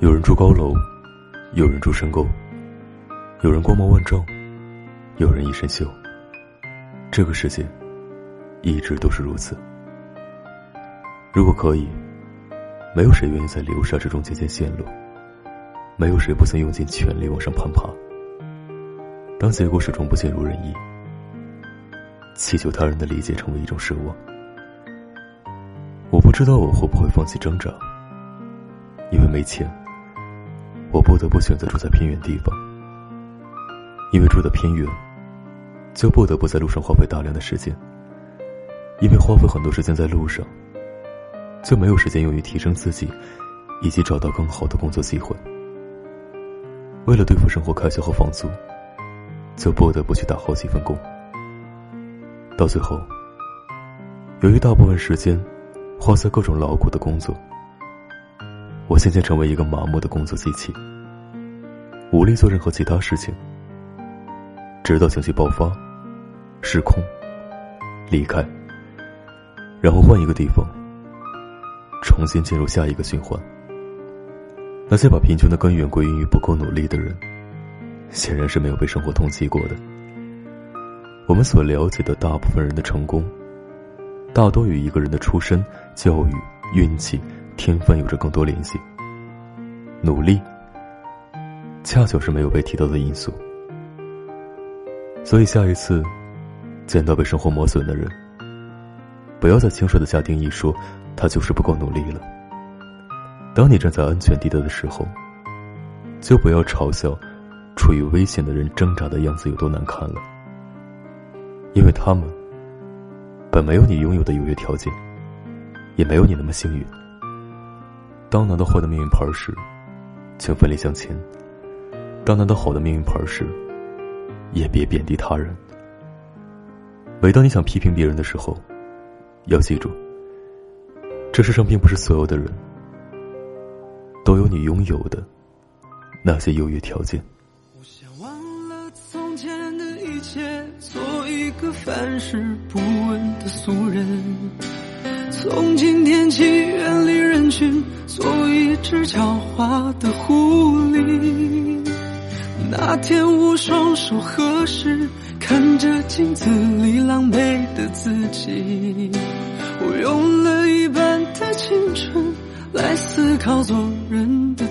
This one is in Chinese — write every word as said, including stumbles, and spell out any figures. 有人住高楼，有人住深沟，有人光芒万丈，有人一身锈。这个世界一直都是如此。如果可以，没有谁愿意在流沙之中渐渐陷落，没有谁不曾用尽全力往上攀爬。当结果始终不尽如人意，祈求他人的理解成为一种奢望。我不知道我会不会放弃挣扎，因为没钱，我不得不选择住在偏远地方。因为住得偏远，就不得不在路上花费大量的时间。因为花费很多时间在路上，就没有时间用于提升自己以及找到更好的工作机会。为了对付生活开销和房租，就不得不去打好几份工。到最后，由于大部分时间花在各种劳苦的工作，我渐渐成为一个麻木的工作机器，无力做任何其他事情，直到情绪爆发、失控、离开，然后换一个地方，重新进入下一个循环。那些把贫穷的根源归因于不够努力的人，显然是没有被生活通缉过的。我们所了解的大部分人的成功，大多与一个人的出身、教育、运气、天分有着更多联系。努力恰巧是没有被提到的因素。所以下一次见到被生活磨损的人，不要再轻率地下定义说他就是不够努力了。当你站在安全地带的时候，就不要嘲笑处于危险的人挣扎的样子有多难看了，因为他们本没有你拥有的优越条件，也没有你那么幸运。当拿到坏的命运牌时，请奋力向前；当拿到好的命运牌时，也别贬低他人。每当你想批评别人的时候，要记住，这世上并不是所有的人都有你拥有的那些优越条件。我想忘了从前的一切，做一个凡事不问的俗人。从今天起远离人群，做一只狡猾的狐狸。那天我双手合十，看着镜子里狼狈的自己。我用了一半的青春来思考做人的